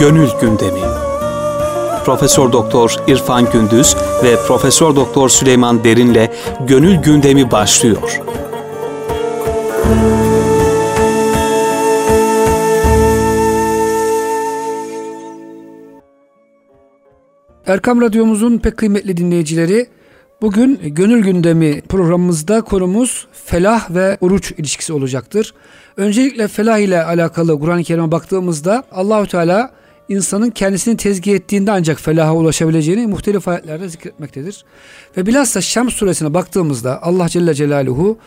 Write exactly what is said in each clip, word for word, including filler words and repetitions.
Gönül Gündemi. Profesör Doktor İrfan Gündüz ve Profesör Doktor Süleyman Derin'le Gönül Gündemi başlıyor. Erkam Radyomuzun pek kıymetli dinleyicileri, bugün Gönül Gündemi programımızda konumuz felah ve oruç ilişkisi olacaktır. Öncelikle felah ile alakalı Kur'an-ı Kerim'e baktığımızda Allahu Teala insanın kendisini tezkiye ettiğinde ancak felaha ulaşabileceğini muhtelif ayetlerde zikretmektedir. Ve bilhassa Şems suresine baktığımızda Allah Celle Celaluhu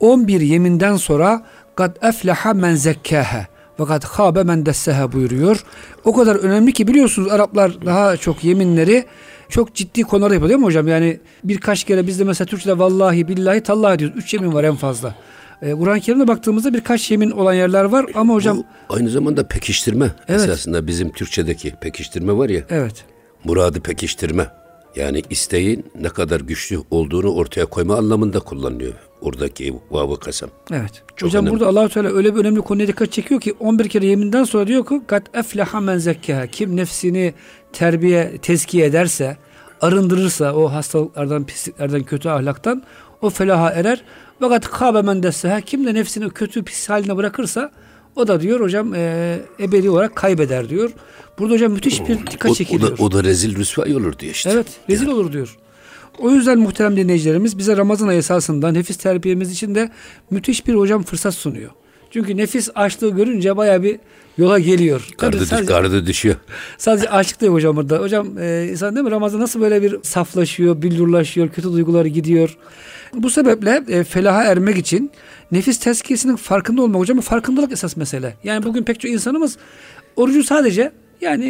on bir yeminden sonra "Kad efleha men zekkâhe" fakat "Hâbe men desseha" buyuruyor. O kadar önemli ki biliyorsunuz Araplar daha çok yeminleri çok ciddi konularda yapıyor değil mi hocam? Yani birkaç kere biz de mesela Türkçe'de vallahi billahi tallahi diyoruz. Üç yemin var en fazla. Ee, Kur'an-ı Kerim'de baktığımızda birkaç yemin olan yerler var ama hocam... Bu aynı zamanda pekiştirme. Evet. Esasında bizim Türkçedeki pekiştirme var ya. Evet. Muradı pekiştirme. Yani isteğin ne kadar güçlü olduğunu ortaya koyma anlamında kullanılıyor. Oradaki vav-ı kasam. Evet. Çok hocam önemli. Burada Allah-u Teala öyle bir önemli konuya dikkat çekiyor ki on bir kere yeminden sonra diyor ki "Kad efleha men zekkâhe" kim nefsini terbiye, tezkiye ederse, arındırırsa o hastalıklardan, pisliklerden, kötü ahlaktan o felaha erer. Fakat "Hâbe men desseha" kim de nefsini kötü, pis haline bırakırsa o da diyor hocam e, ebedi olarak kaybeder diyor. Burada hocam müthiş bir dikkat çekiliyor. O, o, o da rezil rüsvay olur diyor işte. Evet. Rezil yani olur diyor. O yüzden muhterem dinleyicilerimiz bize Ramazan ayı esasında nefis terbiyemiz için de müthiş bir hocam fırsat sunuyor. Çünkü nefis açlığı görünce bayağı bir yola geliyor. Kardı düşüyor. Sadece açlık da yok hocam burada. Hocam e, insan değil mi Ramazan nasıl böyle bir saflaşıyor, billurlaşıyor, kötü duyguları gidiyor. Bu sebeple e, felaha ermek için nefis tezkiyesinin farkında olmak hocam. Farkındalık esas mesele. Yani bugün pek çok insanımız orucu sadece... Yani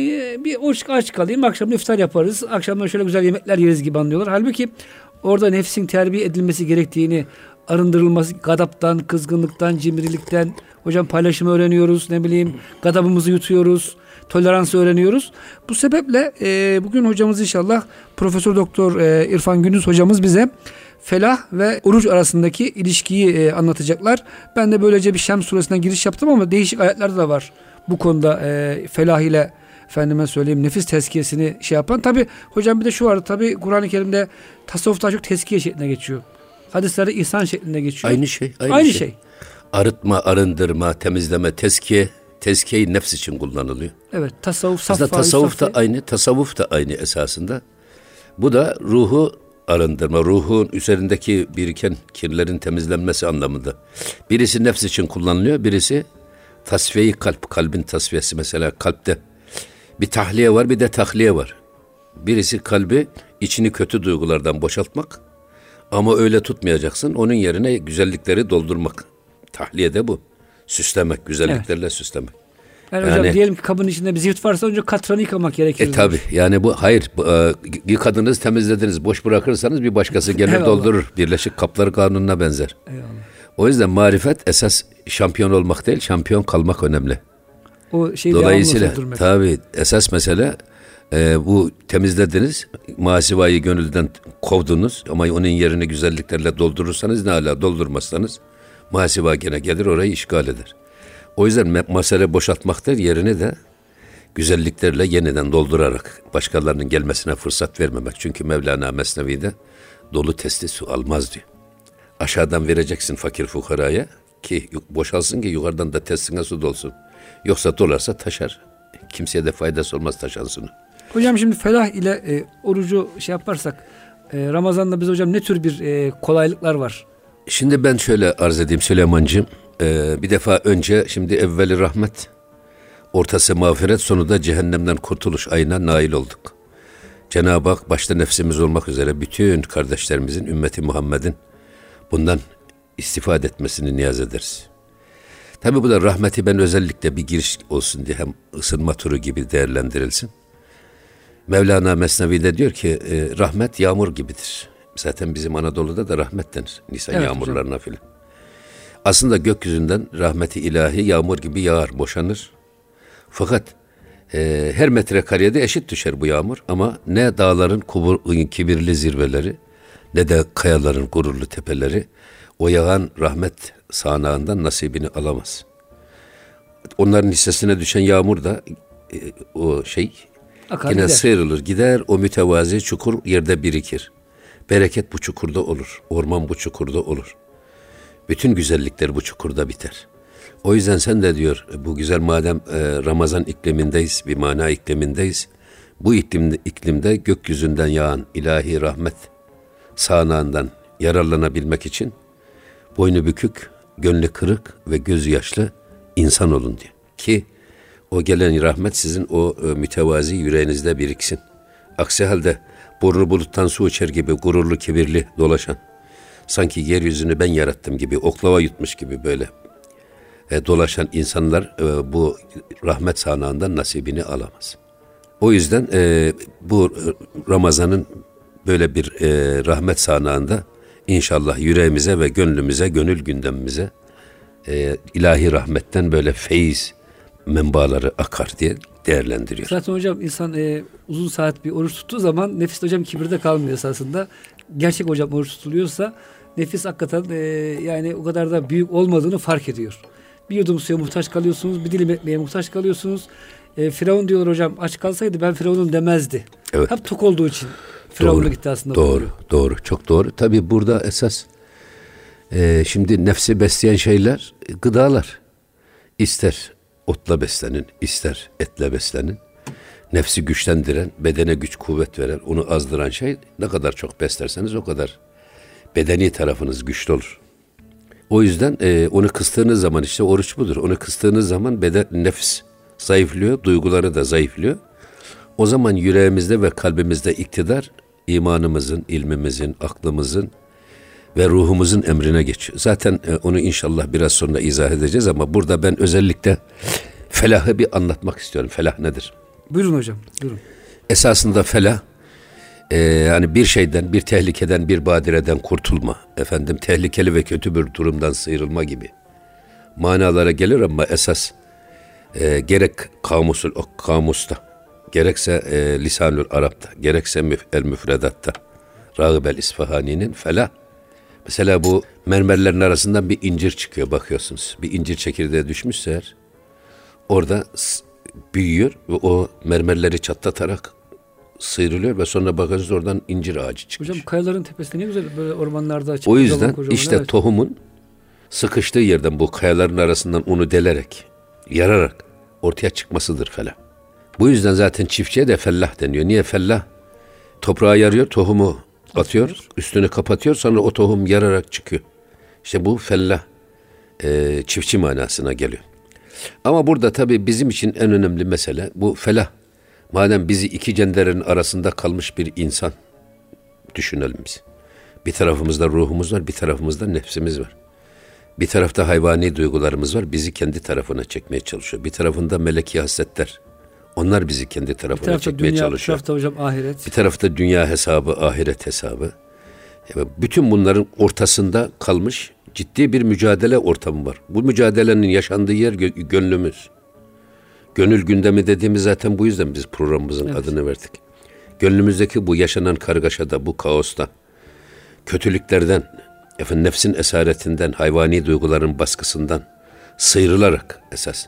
bir oruç aç kalayım, akşam iftar yaparız, akşamdan şöyle güzel yemekler yeriz gibi anlıyorlar. Halbuki orada nefsin terbiye edilmesi gerektiğini, arındırılması, gadaptan, kızgınlıktan, cimrilikten, hocam paylaşımı öğreniyoruz, ne bileyim, gadabımızı yutuyoruz, toleransı öğreniyoruz. Bu sebeple e, bugün hocamız inşallah Profesör Doktor e, İrfan Gündüz hocamız bize felah ve oruç arasındaki ilişkiyi e, anlatacaklar. Ben de böylece bir Şems suresinden giriş yaptım ama değişik ayetler de var. Bu konuda e, felah ile efendime söyleyeyim nefis tezkiyesini şey yapan. Tabi hocam bir de şu var. Tabi Kur'an-ı Kerim'de tasavvufta çok tezkiye şeklinde geçiyor. Hadislerde ihsan şeklinde geçiyor. Aynı şey. Aynı, aynı şey. şey. Arıtma, arındırma, temizleme, tezkiye. Tezkiye nefs için kullanılıyor. Evet. Tasavvuf, saffa, aslında tasavvuf da aynı. Tasavvuf da aynı esasında. Bu da ruhu arındırma. Ruhun üzerindeki biriken kirlerin temizlenmesi anlamında. Birisi nefs için kullanılıyor. Birisi tasfiye-i kalp, kalbin tasfiyesi mesela kalpte bir tahliye var bir de tahliye var. Birisi kalbi içini kötü duygulardan boşaltmak ama öyle tutmayacaksın. Onun yerine güzellikleri doldurmak. Tahliye de bu. Süslemek, güzelliklerle evet. süslemek. Yani, yani hocam diyelim ki kabın içinde bir zift varsa önce katranı yıkamak gerekir. E tabi yani bu hayır bu, e, yıkadınız temizlediniz boş bırakırsanız bir başkası gelir doldurur. Birleşik Kaplar Kanunu'na benzer. Eyvallah. O yüzden marifet esas şampiyon olmak değil, şampiyon kalmak önemli. O şey dolayısıyla tabii esas mesele e, bu temizlediniz, masivayı gönülden kovdunuz ama onun yerini güzelliklerle doldurursanız ne ala doldurmazsanız masiva gene gelir orayı işgal eder. O yüzden mesele boşaltmak değil, yerini de güzelliklerle yeniden doldurarak başkalarının gelmesine fırsat vermemek. Çünkü Mevlana Mesnevi'de dolu testi su almaz diyor. Aşağıdan vereceksin fakir fukaraya ki boşalsın ki yukarıdan da testine su dolsun. Yoksa dolarsa taşar. Kimseye de faydası olmaz taşansın. Hocam şimdi felah ile e, orucu şey yaparsak e, Ramazan'da biz hocam ne tür bir e, kolaylıklar var? Şimdi ben şöyle arz edeyim Süleyman'cığım. E, bir defa önce şimdi evveli rahmet, ortası mağfiret, sonu da cehennemden kurtuluş ayına nail olduk. Cenab-ı Hak başta nefsimiz olmak üzere bütün kardeşlerimizin, ümmeti Muhammed'in bundan istifade etmesini niyaz ederiz. Tabii bu da rahmeti ben özellikle bir giriş olsun diye hem ısınma turu gibi değerlendirilsin. Mevlana Mesnevi'de diyor ki rahmet yağmur gibidir. Zaten bizim Anadolu'da da rahmet denir. Nisan evet, yağmurlarına filan. Aslında gökyüzünden rahmeti ilahi yağmur gibi yağar, boşanır. Fakat e, her metrekarede eşit düşer bu yağmur. Ama ne dağların kubur, kibirli zirveleri ne de kayaların gururlu tepeleri o yağan rahmet sağanağından nasibini alamaz. Onların hissesine düşen yağmur da e, o şey akar, yine gider, sıyrılır gider, o mütevazi çukur yerde birikir. Bereket bu çukurda olur, orman bu çukurda olur. Bütün güzellikler bu çukurda biter. O yüzden sen de diyor, bu güzel madem e, Ramazan iklimindeyiz, bir mana iklimindeyiz, bu iklimde, iklimde gökyüzünden yağan ilahi rahmet sağanağından yararlanabilmek için boynu bükük, gönlü kırık ve gözü yaşlı insan olun diye. Ki o gelen rahmet sizin o e, mütevazi yüreğinizde biriksin. Aksi halde burnu buluttan su içer gibi gururlu, kibirli dolaşan, sanki yeryüzünü ben yarattım gibi, oklava yutmuş gibi böyle e, dolaşan insanlar e, bu rahmet sahanağından nasibini alamaz. O yüzden e, bu Ramazan'ın böyle bir e, rahmet sahanağında inşallah yüreğimize ve gönlümüze, gönül gündemimize e, ilahi rahmetten böyle feyiz menbaları akar diye değerlendiriyor. Zaten hocam insan e, uzun saat bir oruç tuttuğu zaman nefis hocam kibirde kalmıyor esasında. Gerçek hocam oruç tutuluyorsa nefis hakikaten e, yani o kadar da büyük olmadığını fark ediyor. Bir yudum suya muhtaç kalıyorsunuz, bir dilim ekmeğe muhtaç kalıyorsunuz. E, Firavun diyorlar hocam, aç kalsaydı ben Firavun'um demezdi. Evet. Hep tok olduğu için Firavun'a gitti aslında. Doğru, doğru, doğru, çok doğru. Tabii burada esas e, şimdi nefsi besleyen şeyler gıdalar. İster otla beslenin, ister etle beslenin. Nefsi güçlendiren, bedene güç kuvvet veren, onu azdıran şey, ne kadar çok beslerseniz o kadar bedeni tarafınız güçlü olur. O yüzden e, onu kıstığınız zaman işte oruç budur. Onu kıstığınız zaman beden, nefis zayıflıyor, duyguları da zayıflıyor. O zaman yüreğimizde ve kalbimizde iktidar imanımızın, ilmimizin, aklımızın ve ruhumuzun emrine geçiyor. Zaten onu inşallah biraz sonra izah edeceğiz ama burada ben özellikle felahı bir anlatmak istiyorum. Felah nedir? Buyurun hocam, buyurun. Esasında felah e, yani bir şeyden, bir tehlikeden, bir badireden kurtulma, efendim tehlikeli ve kötü bir durumdan sıyrılma gibi manalara gelir ama esas e, gerek kamusul, kamusta, gerekse e, Lisanül Arap'ta, gerekse müf, El Müfredat'ta Rağıb el İsfahani'nin felah. Mesela bu mermerlerin arasından bir incir çıkıyor, bakıyorsunuz. Bir incir çekirdeği düşmüşse eğer, orada büyüyor ve o mermerleri çatlatarak sıyrılıyor ve sonra bakıyorsunuz oradan incir ağacı çıkıyor. Hocam kayaların tepesinde ne güzel böyle ormanlarda çıkıyor. O yüzden kocaman, işte evet, tohumun sıkıştığı yerden bu kayaların arasından onu delerek, yararak ortaya çıkmasıdır felah. Bu yüzden zaten çiftçiye de fellah deniyor. Niye fellah? Toprağa yarıyor, tohumu atıyor, üstünü kapatıyor, sonra o tohum yararak çıkıyor. İşte bu fellah, e, çiftçi manasına geliyor. Ama burada tabii bizim için en önemli mesele bu felah. Madem bizi iki cenderenin arasında kalmış bir insan düşünelim biz. Bir tarafımızda ruhumuz var, bir tarafımızda nefsimiz var. Bir tarafta hayvani duygularımız var, bizi kendi tarafına çekmeye çalışıyor. Bir tarafında meleki hasletler. Onlar bizi kendi tarafına çekmeye dünya, çalışıyor. Bir tarafta hocam ahiret. Bir tarafta dünya hesabı, ahiret hesabı. Bütün bunların ortasında kalmış ciddi bir mücadele ortamı var. Bu mücadelenin yaşandığı yer gönlümüz. Gönül gündemi dediğimiz zaten bu yüzden biz programımızın evet, adını verdik. Gönlümüzdeki bu yaşanan kargaşada, bu kaosta, kötülüklerden, efendim, nefsin esaretinden, hayvani duyguların baskısından sıyrılarak esas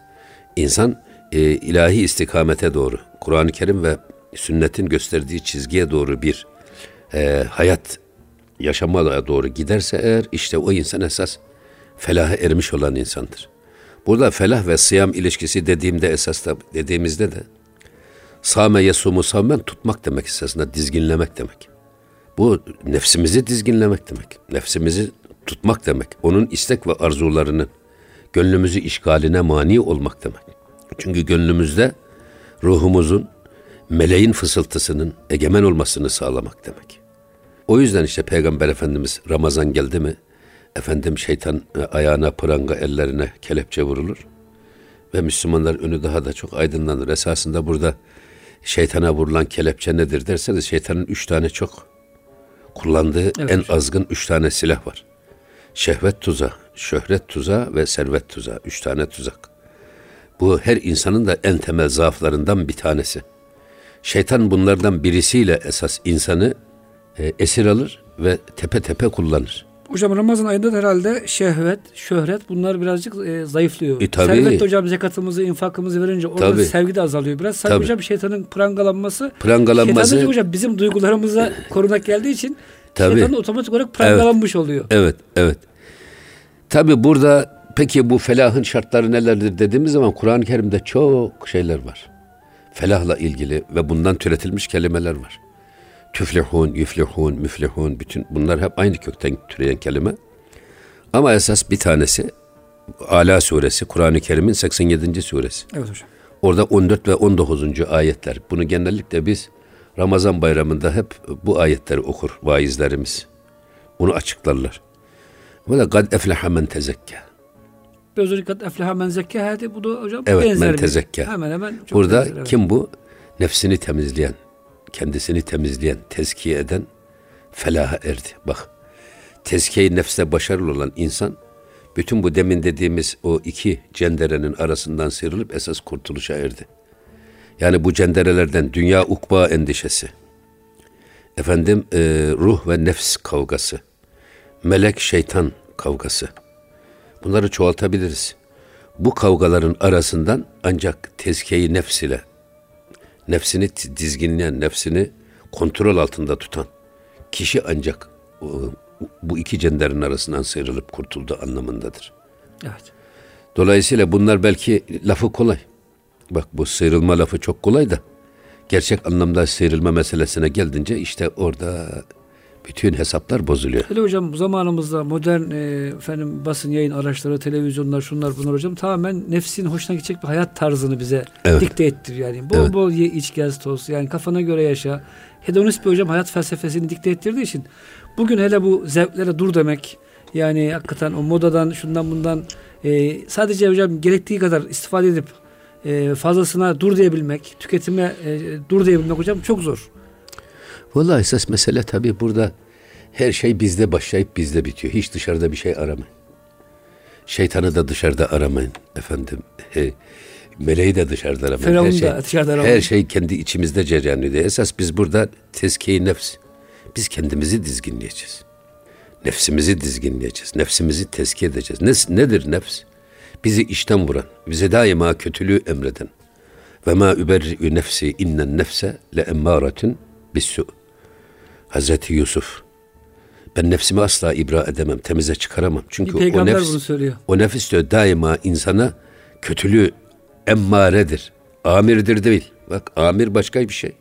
insan E, ilahi istikamete doğru, Kur'an-ı Kerim ve sünnetin gösterdiği çizgiye doğru bir e, hayat yaşamaya doğru giderse eğer, işte o insan esas felaha ermiş olan insandır. Burada felah ve sıyam ilişkisi dediğimde esas da, dediğimizde de sâme yesûmu sâmen, tutmak demek esasında, dizginlemek demek. Bu nefsimizi dizginlemek demek. Nefsimizi tutmak demek. Onun istek ve arzularının gönlümüzü işgaline mani olmak demek. Çünkü gönlümüzde ruhumuzun, meleğin fısıltısının egemen olmasını sağlamak demek. O yüzden işte Peygamber Efendimiz Ramazan geldi mi, efendim şeytan ayağına pranga, ellerine kelepçe vurulur ve Müslümanlar önü daha da çok aydınlanır. Esasında burada şeytana vurulan kelepçe nedir derseniz, şeytanın üç tane çok kullandığı, evet, en azgın üç tane silah var. Şehvet tuzağı, şöhret tuzağı ve servet tuzağı. Üç tane tuzak. Bu her insanın da en temel zaaflarından bir tanesi. Şeytan bunlardan birisiyle esas insanı e, esir alır ve tepe tepe kullanır. Hocam Ramazan ayında herhalde şehvet, şöhret bunlar birazcık e, zayıflıyor. E, Servet hocam zekatımızı, infakımızı verince orada tabii. sevgi de azalıyor biraz. Servet hocam şeytanın prangalanması. Prangalanması. Şeytan hocam bizim duygularımıza korunak geldiği için tabii. şeytan otomatik olarak prangalanmış evet. oluyor. Evet, evet. Tabii burada peki bu felahın şartları nelerdir dediğimiz zaman Kur'an-ı Kerim'de çok şeyler var. Felahla ilgili ve bundan türetilmiş kelimeler var. Tüflihun, yüflihun, müflihun, bütün bunlar hep aynı kökten türeyen kelime. Ama esas bir tanesi Ala suresi, Kur'an-ı Kerim'in seksen yedinci suresi. Evet hocam. Orada on dört ve on dokuzuncu ayetler. Bunu genellikle biz Ramazan bayramında hep bu ayetleri okur vaizlerimiz. Onu açıklarlar. Ve de kad efleha men tezekke. Özellikle kad efleha men zekke hadi bu da hocam evet, benzer. Evet men tezekke. Hemen hemen. Burada benzer, evet. kim bu? Nefsini temizleyen. Kendisini temizleyen, tezkiye eden felaha erdi. Bak, tezkiye-i nefse başarılı olan insan, bütün bu demin dediğimiz o iki cenderenin arasından sıyrılıp esas kurtuluşa erdi. Yani bu cenderelerden dünya ukba endişesi, efendim e, ruh ve nefs kavgası, melek şeytan kavgası, bunları çoğaltabiliriz. Bu kavgaların arasından ancak tezkiye-i nefs ile, nefsini dizginleyen, nefsini kontrol altında tutan kişi ancak bu iki cenderin arasından sıyrılıp kurtulduğu anlamındadır. Evet. Dolayısıyla bunlar belki lafı kolay. Bak bu sıyrılma lafı çok kolay da gerçek anlamda sıyrılma meselesine geldiğince işte orada bütün hesaplar bozuluyor. Öyle hocam bu zamanımızda modern e, efendim basın yayın araçları, televizyonlar, şunlar bunlar hocam tamamen nefsin hoşuna gidecek bir hayat tarzını bize evet. dikte ettir yani. Bol evet. bol ye, iç, gez, toz, yani kafana göre yaşa. Hedonist bir hocam hayat felsefesini dikte ettirdiği için bugün hele bu zevklere dur demek yani hakikaten o modadan şundan bundan e, sadece hocam gerektiği kadar istifade edip e, fazlasına dur diyebilmek, tüketime e, dur diyebilmek hocam çok zor. Vallahi esas mesele tabii burada her şey bizde başlayıp bizde bitiyor. Hiç dışarıda bir şey aramayın. Şeytanı da dışarıda aramayın efendim. He, meleği de dışarıda aramayın. Her şey, da dışarıda aramayın. Her şey kendi içimizde cereyan ediyor. Esas biz burada tezkiye-i nefs. Biz kendimizi dizginleyeceğiz. Nefsimizi dizginleyeceğiz. Nefsimizi tezkiye edeceğiz. Ne, nedir nefs? Bizi içten vuran, bize daima kötülüğü emreden. Ve ma überri'ü nefsi innen nefse le emmâratun bissu. Hazreti Yusuf, ben nefsimi asla ibra edemem, temize çıkaramam. Çünkü o nefs, o nefis diyor daima insana kötülüğü emmaredir, amirdir değil. Bak amir başka bir şey.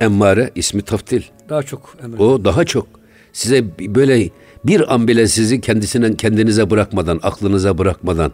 Emmare ismi taftil. Daha çok. Emir. O daha çok. Size böyle bir an bile sizi kendisinden kendinize bırakmadan, aklınıza bırakmadan,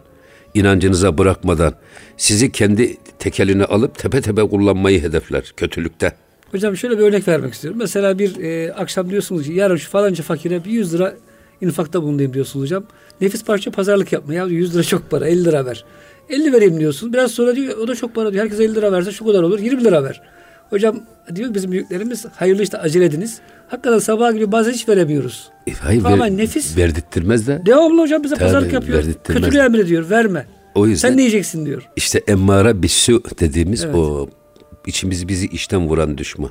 inancınıza bırakmadan, sizi kendi tekeline alıp tepe tepe kullanmayı hedefler kötülükte. Hocam şöyle bir örnek vermek istiyorum. Mesela bir e, akşam diyorsunuz ki yarın şu falanca fakire bir yüz lira infakta bulunayım diyorsunuz hocam. Nefis parça pazarlık yapma ya yüz lira çok para elli lira ver. elli vereyim diyorsunuz. Biraz sonra diyor o da çok para diyor. Herkes elli lira verse şu kadar olur yirmi lira ver. Hocam diyor bizim büyüklerimiz hayırlı işte acele ediniz. Hakikaten sabah gibi bazen hiç veremiyoruz. E, hayır ama ver, nefis verdirtmez de. Devamlı hocam bize tabii, pazarlık yapıyor. Kötülüğü emrediyor verme. O yüzden, sen ne yiyeceksin diyor. İşte emmara bisu dediğimiz evet. o. İçimiz bizi içten vuran düşman.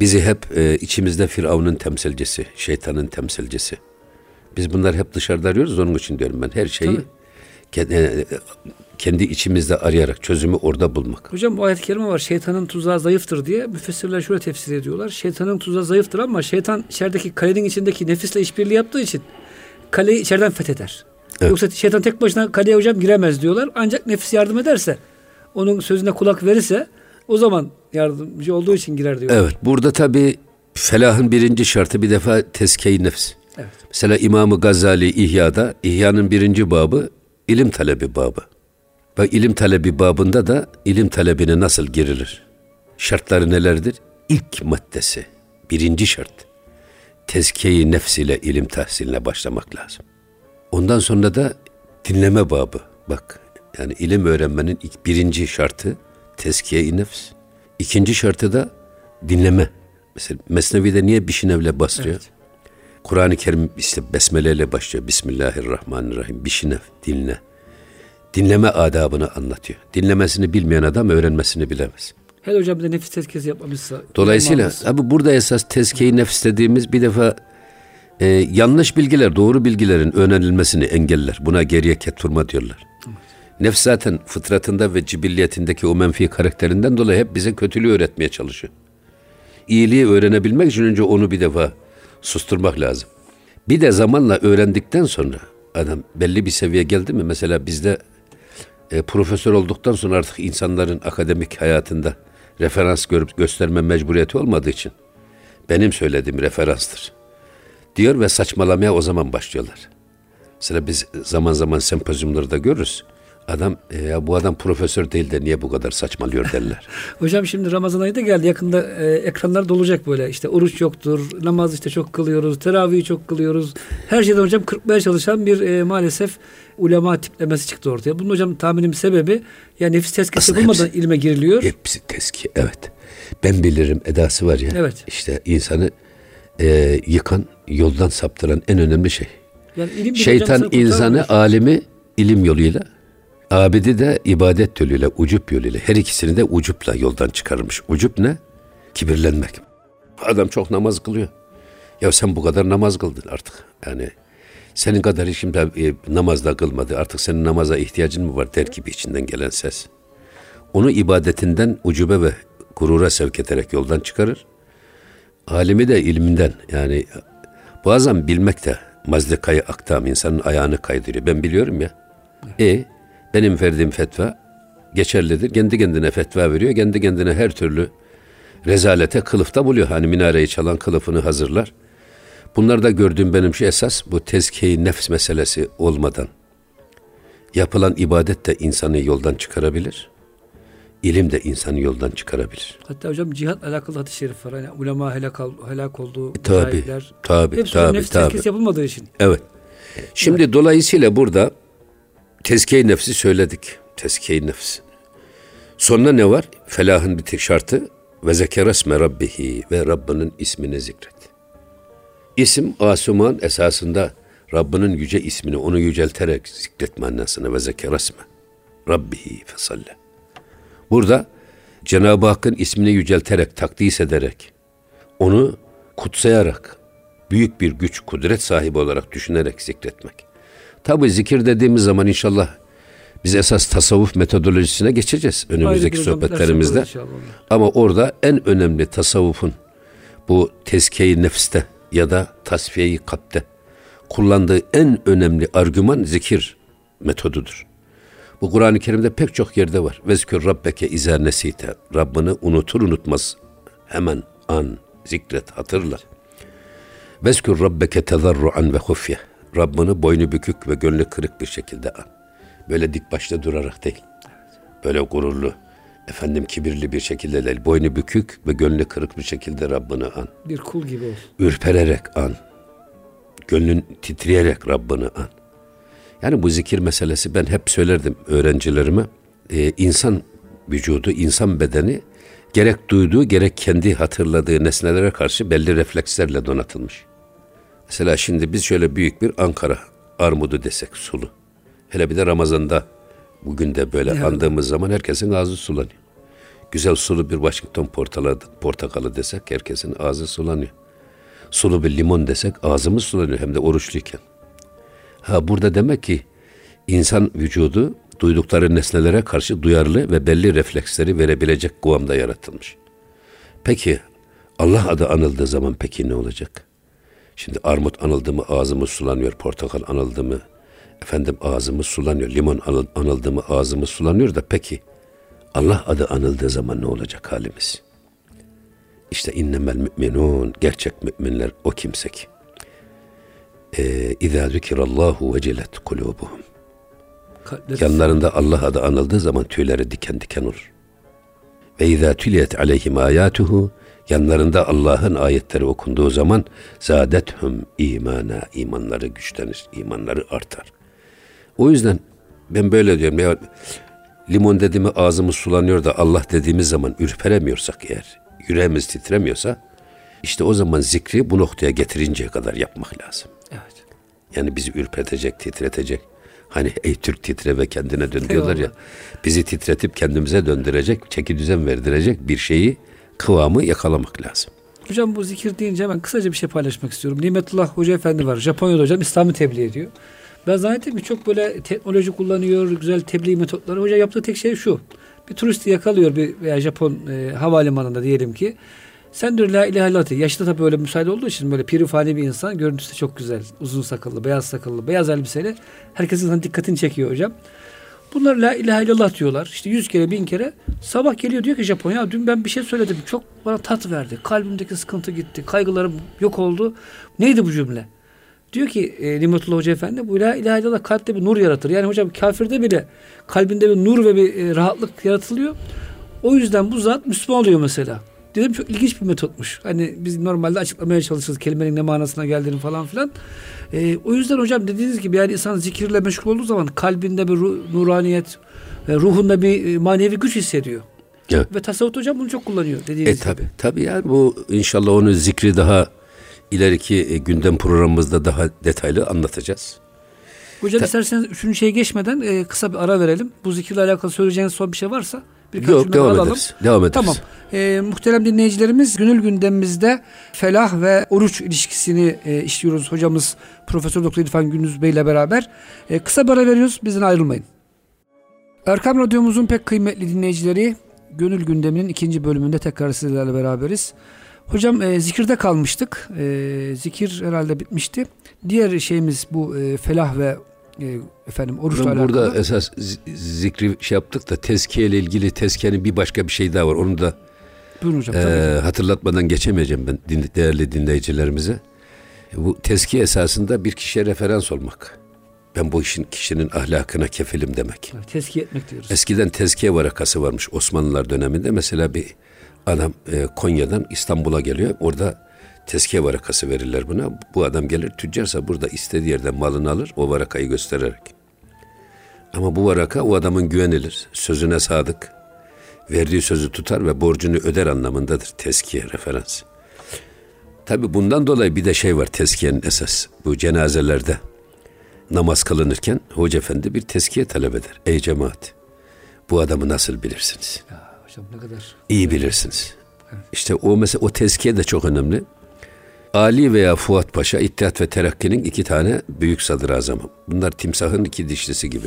Bizi hep e, içimizde Firavun'un temsilcisi, şeytanın temsilcisi. Biz bunları hep dışarıda arıyoruz. Onun için diyorum ben her şeyi kendi, kendi içimizde arayarak çözümü orada bulmak. Hocam bu ayet-i kerime var. Şeytanın tuzağı zayıftır diye müfessirler şöyle tefsir ediyorlar. Şeytanın tuzağı zayıftır ama şeytan içerideki kalenin içindeki nefisle işbirliği yaptığı için kaleyi içeriden fetheder. Evet. Yoksa şeytan tek başına kaleye hocam giremez diyorlar. Ancak nefis yardım ederse, onun sözüne kulak verirse o zaman yardımcı olduğu için girer diyor. Evet. Burada tabii felahın birinci şartı bir defa tezkiye-i nefs. Evet. Mesela İmam-ı Gazali İhya'da, İhya'nın birinci babı ilim talebi babı. Ve ilim talebi babında da ilim talebine nasıl girilir? Şartları nelerdir? İlk maddesi, birinci şart. Tezkiye-i nefs ile ilim tahsiline başlamak lazım. Ondan sonra da dinleme babı. Bak yani ilim öğrenmenin ilk birinci şartı tezkiye-i nefs. İkinci şartı da dinleme. Mesela Mesnevi'de niye Bişinev'le başlıyor? Evet. Kur'an-ı Kerim işte besmeleyle başlıyor. Bismillahirrahmanirrahim. Bişinev, dinle. Dinleme adabını anlatıyor. Dinlemesini bilmeyen adam öğrenmesini bilemez. Hele hocam bir de nefis tezkiyesi yapmamışsa. Dolayısıyla abi burada esas tezkiye-i nefs dediğimiz bir defa e, yanlış bilgiler doğru bilgilerin öğrenilmesini engeller. Buna geriye keturma diyorlar. Evet. Nefs zaten fıtratında ve cibilliyetindeki o menfi karakterinden dolayı hep bize kötülüğü öğretmeye çalışıyor. İyiliği öğrenebilmek için önce onu bir defa susturmak lazım. Bir de zamanla öğrendikten sonra adam belli bir seviye geldi mi, mesela bizde e, profesör olduktan sonra artık insanların akademik hayatında referans görüp gösterme mecburiyeti olmadığı için benim söylediğim referanstır diyor ve saçmalamaya o zaman başlıyorlar. Mesela biz zaman zaman sempozyumları da görürüz. Adam, e, bu adam profesör değil de niye bu kadar saçmalıyor derler. Hocam şimdi Ramazan ayı da geldi. Yakında e, ekranlar dolacak böyle. İşte oruç yoktur, namaz işte çok kılıyoruz, teravihi çok kılıyoruz. Her şeyden hocam kırpmaya çalışan bir e, maalesef ulema tiplemesi çıktı ortaya. Bunun hocam tahminim sebebi yani nefis tezkiyesi bulmadan hepsi, ilme giriliyor. Hepsi tezkiye, evet. Ben bilirim edası var ya. Evet. İşte insanı e, yıkan, yoldan saptıran en önemli şey. Yani ilim şeytan insanı, alimi ilim yoluyla, abidi de ibadet yoluyla, ucup yoluyla, her ikisini de ucupla yoldan çıkarmış. Ucup ne? Kibirlenmek. Adam çok namaz kılıyor. Ya sen bu kadar namaz kıldın artık. Yani senin kadar hiç kimse e, namazda kılmadı. Artık senin namaza ihtiyacın mı var der gibi içinden gelen ses. Onu ibadetinden ucube ve gurura sevk ederek yoldan çıkarır. Alimi de ilminden, yani bazen bilmek de mazdekayı aktam, insanın ayağını kaydırıyor. Ben biliyorum ya. E benim verdiğim fetva geçerlidir. Kendi kendine fetva veriyor. Kendi kendine her türlü rezalete kılıfta buluyor. Hani minareyi çalan kılıfını hazırlar. Bunlar da gördüğüm benim şey esas bu tezkiye-i nefs meselesi olmadan yapılan ibadet de insanı yoldan çıkarabilir. İlim de insanı yoldan çıkarabilir. Hatta hocam cihatla alakalı hadis-i şerif var. Yani ulema helak, helak olduğu mücahitler. Tabii, hepsi tabii, nefs tezkiyesi yapılmadığı için. Evet. Şimdi evet. Dolayısıyla burada tezkiye-i nefsi söyledik. Tezkiye-i nefs. Sonra ne var? Felahın bir tek şartı ve zekeresme rabbihi, ve Rabbinin ismini zikret. İsim asuman esasında Rabbinin yüce ismini, onu yücelterek zikretme anlasına ve zekeresme rabbihi fesalle. Burada Cenab-ı Hakk'ın ismini yücelterek, takdis ederek, onu kutsayarak, büyük bir güç, kudret sahibi olarak düşünerek zikretmek. Tabi zikir dediğimiz zaman inşallah biz esas tasavvuf metodolojisine geçeceğiz önümüzdeki Hayır, sohbetlerimizde. Ama orada en önemli tasavvufun bu tezkiye-i nefste ya da tasfiye-i kalpte kullandığı en önemli argüman zikir metodudur. Bu Kur'an-ı Kerim'de pek çok yerde var. Vezkür rabbeke izâ nesîte. Rabbini unutur unutmaz hemen an, zikret, hatırla. Vezkür rabbeke tezarruan ve hufye. Rabbini boynu bükük ve gönlü kırık bir şekilde an. Böyle dik başta durarak değil. Böyle gururlu, efendim kibirli bir şekilde değil. Boynu bükük ve gönlü kırık bir şekilde Rabbini an. Bir kul gibi olsun. Ürpererek an. Gönlün titreyerek Rabbini an. Yani bu zikir meselesi, ben hep söylerdim öğrencilerime. E, insan vücudu, insan bedeni gerek duyduğu gerek kendi hatırladığı nesnelere karşı belli reflekslerle donatılmış. Mesela şimdi biz şöyle büyük bir Ankara armudu desek sulu. Hele bir de Ramazan'da bugün de böyle evet. andığımız zaman herkesin ağzı sulanıyor. Güzel sulu bir Washington portakalı, portakalı desek herkesin ağzı sulanıyor. Sulu bir limon desek ağzımız sulanıyor, hem de oruçluyken. Ha, burada demek ki insan vücudu duydukları nesnelere karşı duyarlı ve belli refleksleri verebilecek kıvamda yaratılmış. Peki Allah adı anıldığı zaman peki ne olacak? Şimdi armut anıldı mı ağzımız sulanıyor, portakal anıldı mı efendim ağzımız sulanıyor, limon anıldı mı ağzımız sulanıyor da peki Allah adı anıldığı zaman ne olacak halimiz? İşte innemel müminun, gerçek müminler o kimse ki. اِذَا ذُكِرَ اللّٰهُ وَجِلَتْ قُلُوبُهُم. Yanlarında Allah adı anıldığı zaman tüyleri diken diken olur. وَاِذَا تُلِيَتْ عَلَيْهِمْ آيَاتُهُ. Yanlarında Allah'ın ayetleri okunduğu zaman زَادَتْهُمْ اِيمَانًا. İmanları güçlenir, imanları artar. O yüzden ben böyle diyorum ya, limon dediğimi ağzımız sulanıyor da Allah dediğimiz zaman ürperemiyorsak eğer, yüreğimiz titremiyorsa, İşte o zaman zikri bu noktaya getirinceye kadar yapmak lazım. Evet. Yani bizi ürpetecek, titretecek. Hani ey Türk titre ve kendine dön diyorlar ya. Bizi titretip kendimize döndürecek, çeki düzen verdirecek bir şeyi, kıvamı yakalamak lazım. Hocam bu zikir deyince hemen kısaca bir şey paylaşmak istiyorum. Nimetullah Hoca Efendi var. Japonya'da hocam İslam'ı tebliğ ediyor. Ben zannettim ki çok böyle teknoloji kullanıyor, güzel tebliğ metotları. Hoca yaptığı tek şey şu. Bir turisti yakalıyor bir veya Japon e, havalimanında diyelim ki. Sen diyor la ilahe illallah. Yaşta tabii öyle müsaade olduğu için böyle pirifani bir insan. Görüntüsü de çok güzel. Uzun sakallı, beyaz sakallı, beyaz elbiseli. Herkesin dikkatini çekiyor hocam. Bunlar la ilahe illallah diyorlar. İşte yüz kere, bin kere. Sabah geliyor diyor ki Japon, ya dün ben bir şey söyledim. Çok bana tat verdi. Kalbimdeki sıkıntı gitti. Kaygılarım yok oldu. Neydi bu cümle? Diyor ki e, Nimetullah Hoca Efendi, bu la ilahe illallah kalpte bir nur yaratır. Yani hocam kafirde bile kalbinde bir nur ve bir e, rahatlık yaratılıyor. O yüzden bu zat Müslüman oluyor mesela. Dedim çok ilginç bir metotmuş. Hani biz normalde açıklamaya çalışırız kelimenin ne manasına geldiğini falan filan. E, o yüzden hocam dediğiniz gibi yani insan zikirle meşgul olduğu zaman kalbinde bir ruh, nuraniyet, ruhunda bir manevi güç hissediyor. Evet. Ve tasavvuf hocam bunu çok kullanıyor dediğiniz e, gibi. Tabii tabii yani bu inşallah onu zikri daha ileriki gündem programımızda daha detaylı anlatacağız. Hocam Ta- isterseniz üçüncü şeye geçmeden e, kısa bir ara verelim. Bu zikirle alakalı söyleyeceğiniz son bir şey varsa... Yok, devam ederiz. devam ederiz. Tamam. Ee, muhterem dinleyicilerimiz, gönül gündemimizde felah ve oruç ilişkisini e, işliyoruz. Hocamız Profesör Doktor İrfan Gündüz Bey ile beraber e, kısa bir ara veriyoruz. Bizden ayrılmayın. Erkam Radyomuzun pek kıymetli dinleyicileri, gönül gündeminin ikinci bölümünde tekrar sizlerle beraberiz. Hocam e, zikirde kalmıştık. E, zikir herhalde bitmişti. Diğer şeyimiz bu e, felah ve efendim oruçla alakalı. Burada esas zikri şey yaptık da tezkiye ile ilgili tezkiyenin bir başka bir şey daha var. Onu da hocam, e, hatırlatmadan geçemeyeceğim ben değerli dinleyicilerimize. Bu tezkiye esasında bir kişiye referans olmak. Ben bu işin kişinin ahlakına kefilim demek. Yani tezkiye etmek diyoruz. Eskiden tezkiye varakası varmış Osmanlılar döneminde. Mesela bir adam e, Konya'dan İstanbul'a geliyor. Orada tezkiye varakası verirler buna. Bu adam gelir, tüccarsa burada istediği yerden malını alır, o varakayı göstererek. Ama bu varaka o adamın güvenilir, sözüne sadık, verdiği sözü tutar ve borcunu öder anlamındadır tezkiye referans. Tabi bundan dolayı bir de şey var tezkiyenin esas. Bu cenazelerde namaz kılınırken Hoca Efendi bir tezkiye talep eder. Ey cemaat, bu adamı nasıl bilirsiniz? Ya hocam ne kadar İyi bilirsiniz. Evet. İşte o mesela o tezkiye de çok önemli. Ali veya Fuat Paşa, İttihat ve Terakki'nin iki tane büyük sadrazamı. Bunlar timsahın iki dişlisi gibi.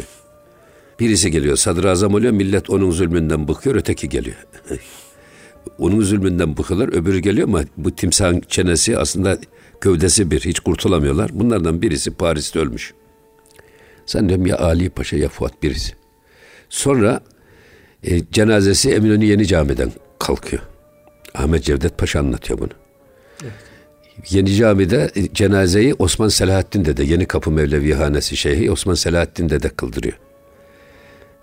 Birisi geliyor, sadrazam oluyor, millet onun zulmünden bıkıyor, öteki geliyor. Onun zulmünden bıkılır, öbürü geliyor ama bu timsahın çenesi aslında gövdesi bir, hiç kurtulamıyorlar. Bunlardan birisi Paris'te ölmüş. Sanırım ya Ali Paşa ya Fuat birisi. Sonra e, cenazesi Eminönü Yeni Camii'den kalkıyor. Ahmet Cevdet Paşa anlatıyor bunu. Evet. Yeni Cami'de cenazeyi Osman Selahattin Dede, Yeni Kapı Mevlevihanesi Şeyhi Osman Selahattin Dede kıldırıyor.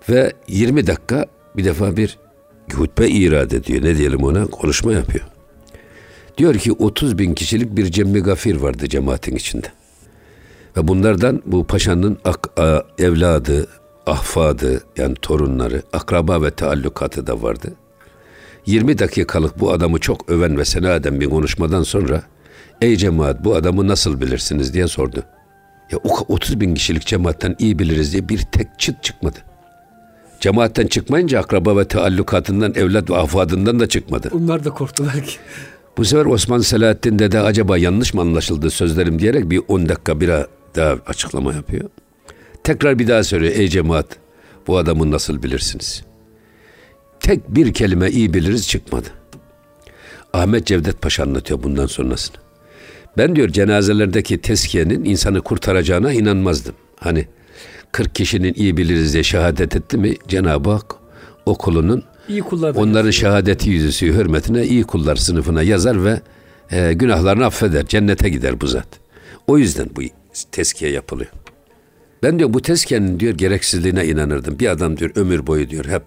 Ve yirmi dakika bir defa bir hutbe irade ediyor. Ne diyelim ona? Konuşma yapıyor. Diyor ki otuz bin kişilik bir cemmi gafir vardı cemaatin içinde. Ve bunlardan bu paşanın ak- a- evladı, ahfadı yani torunları, akraba ve taallukatı da vardı. yirmi dakikalık bu adamı çok öven ve sena eden bir konuşmadan sonra ey cemaat bu adamı nasıl bilirsiniz diye sordu. Ya otuz bin kişilik cemaatten iyi biliriz diye bir tek çıt çıkmadı. Cemaatten çıkmayınca akraba ve taallukatından, evlat ve afadından da çıkmadı. Onlar da korktular ki. Bu sefer Osman Selahattin Dede acaba yanlış mı anlaşıldı sözlerim diyerek bir on dakika bir daha açıklama yapıyor. Tekrar bir daha söylüyor ey cemaat bu adamı nasıl bilirsiniz? Tek bir kelime iyi biliriz çıkmadı. Ahmet Cevdet Paşa anlatıyor bundan sonrasını. Ben diyor cenazelerdeki tezkiyenin insanı kurtaracağına inanmazdım. Hani kırk kişinin iyi biliriz diye şehadet etti mi Cenab-ı Hak o kulunun onların şehadeti yüzüsü hürmetine iyi kullar sınıfına yazar ve e, günahlarını affeder. Cennete gider bu zat. O yüzden bu tezkiye yapılıyor. Ben diyor bu tezkiyenin diyor gereksizliğine inanırdım. Bir adam diyor ömür boyu diyor hep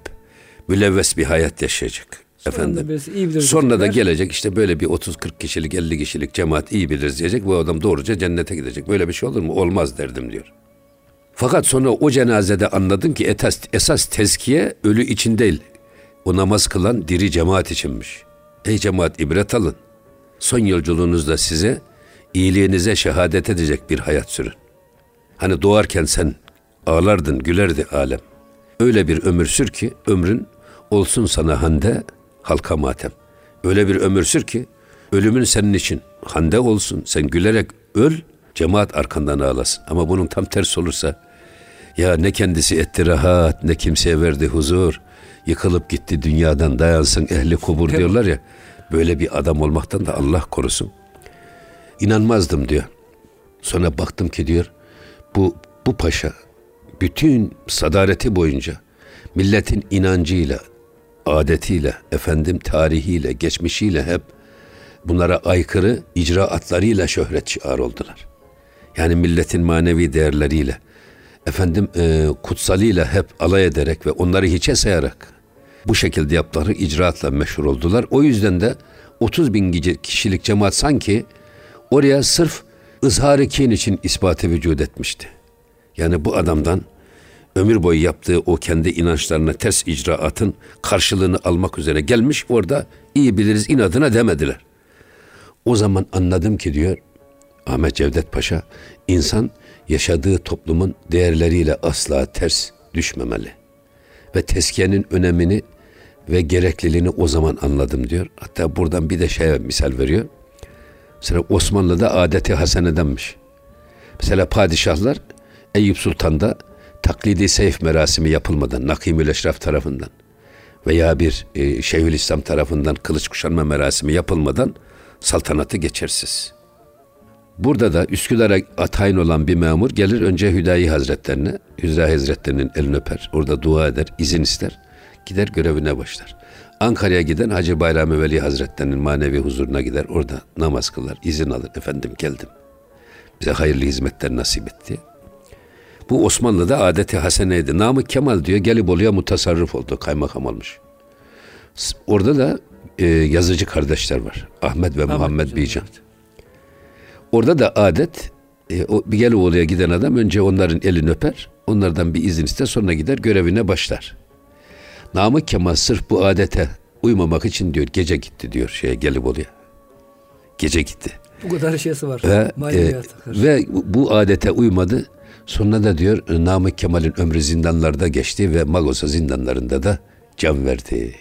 mülevves bir hayat yaşayacak. Efendim. Sonra, sonra da gelecek işte böyle bir otuz kırk kişilik elli kişilik cemaat iyi biliriz diyecek. Bu adam doğruca cennete gidecek. Böyle bir şey olur mu? Olmaz derdim diyor. Fakat sonra o cenazede anladım ki etas, esas tezkiye ölü için değil. O namaz kılan diri cemaat içinmiş. Ey cemaat ibret alın. Son yolculuğunuzda size iyiliğinize şehadet edecek bir hayat sürün. Hani doğarken sen ağlardın gülerdi alem. Öyle bir ömür sür ki ömrün olsun sana hande halka matem. Öyle bir ömür sür ki Ölümün senin için handek olsun. Sen gülerek öl, cemaat arkandan ağlasın. Ama bunun tam tersi olursa, ya ne kendisi etti rahat, ne kimseye verdi huzur, yıkılıp gitti dünyadan, dayansın ehli kubur diyorlar ya. Böyle bir adam olmaktan da Allah korusun. İnanmazdım diyor. Sonra baktım ki diyor, bu bu paşa bütün sadareti boyunca milletin inancıyla, adetiyle, efendim tarihiyle, geçmişiyle hep bunlara aykırı icraatlarıyla şöhret şiar oldular. Yani milletin manevi değerleriyle, efendim e, kutsalıyla hep alay ederek ve onları hiçe sayarak bu şekilde yaptıkları icraatla meşhur oldular. O yüzden de otuz bin kişilik cemaat sanki oraya sırf ızhar-ı kin için ispatı vücut etmişti. Yani bu adamdan ömür boyu yaptığı o kendi inançlarına ters icraatın karşılığını almak üzere gelmiş, orada iyi biliriz inadına demediler. O zaman anladım ki diyor Ahmet Cevdet Paşa, insan yaşadığı toplumun değerleriyle asla ters düşmemeli. Ve tezkiyenin önemini ve gerekliliğini o zaman anladım diyor. Hatta buradan bir de şeye misal veriyor. Mesela Osmanlı'da adeti hasenedenmiş. Mesela padişahlar Eyüp Sultan'da taklidi seyf merasimi yapılmadan, Nakimül Eşraf tarafından veya bir e, Şeyhülislam tarafından kılıç kuşanma merasimi yapılmadan saltanatı geçersiz. Burada da Üsküdar'a atayin olan bir memur gelir önce Hüdayi Hazretlerine, Hüdayi Hazretlerinin elini öper, orada dua eder, izin ister, gider görevine başlar. Ankara'ya giden Hacı Bayram-ı Veli Hazretlerinin manevi huzuruna gider, orada namaz kılar, izin alır, efendim geldim, bize hayırlı hizmetler nasip etti. Bu Osmanlı'da adeti haseneydi. Namık Kemal diyor Gelibolu'ya mutasarrıf oldu, kaymakam olmuş. Orada da e, yazıcı kardeşler var, Ahmet ve Ahmet Muhammed Bican. Orada da adet, e, o, bir Gelibolu'ya giden adam önce onların elini öper, onlardan bir izin ister, sonra gider görevine başlar. Namık Kemal sırf bu adete uymamak için diyor gece gitti diyor şeye, Gelibolu'ya. Gece gitti. Bu kadar şeysi var. Ve, e, ve bu adete uymadı. Sonra da diyor Namık Kemal'in ömrü zindanlarda geçti ve Magosa zindanlarında da can verdi.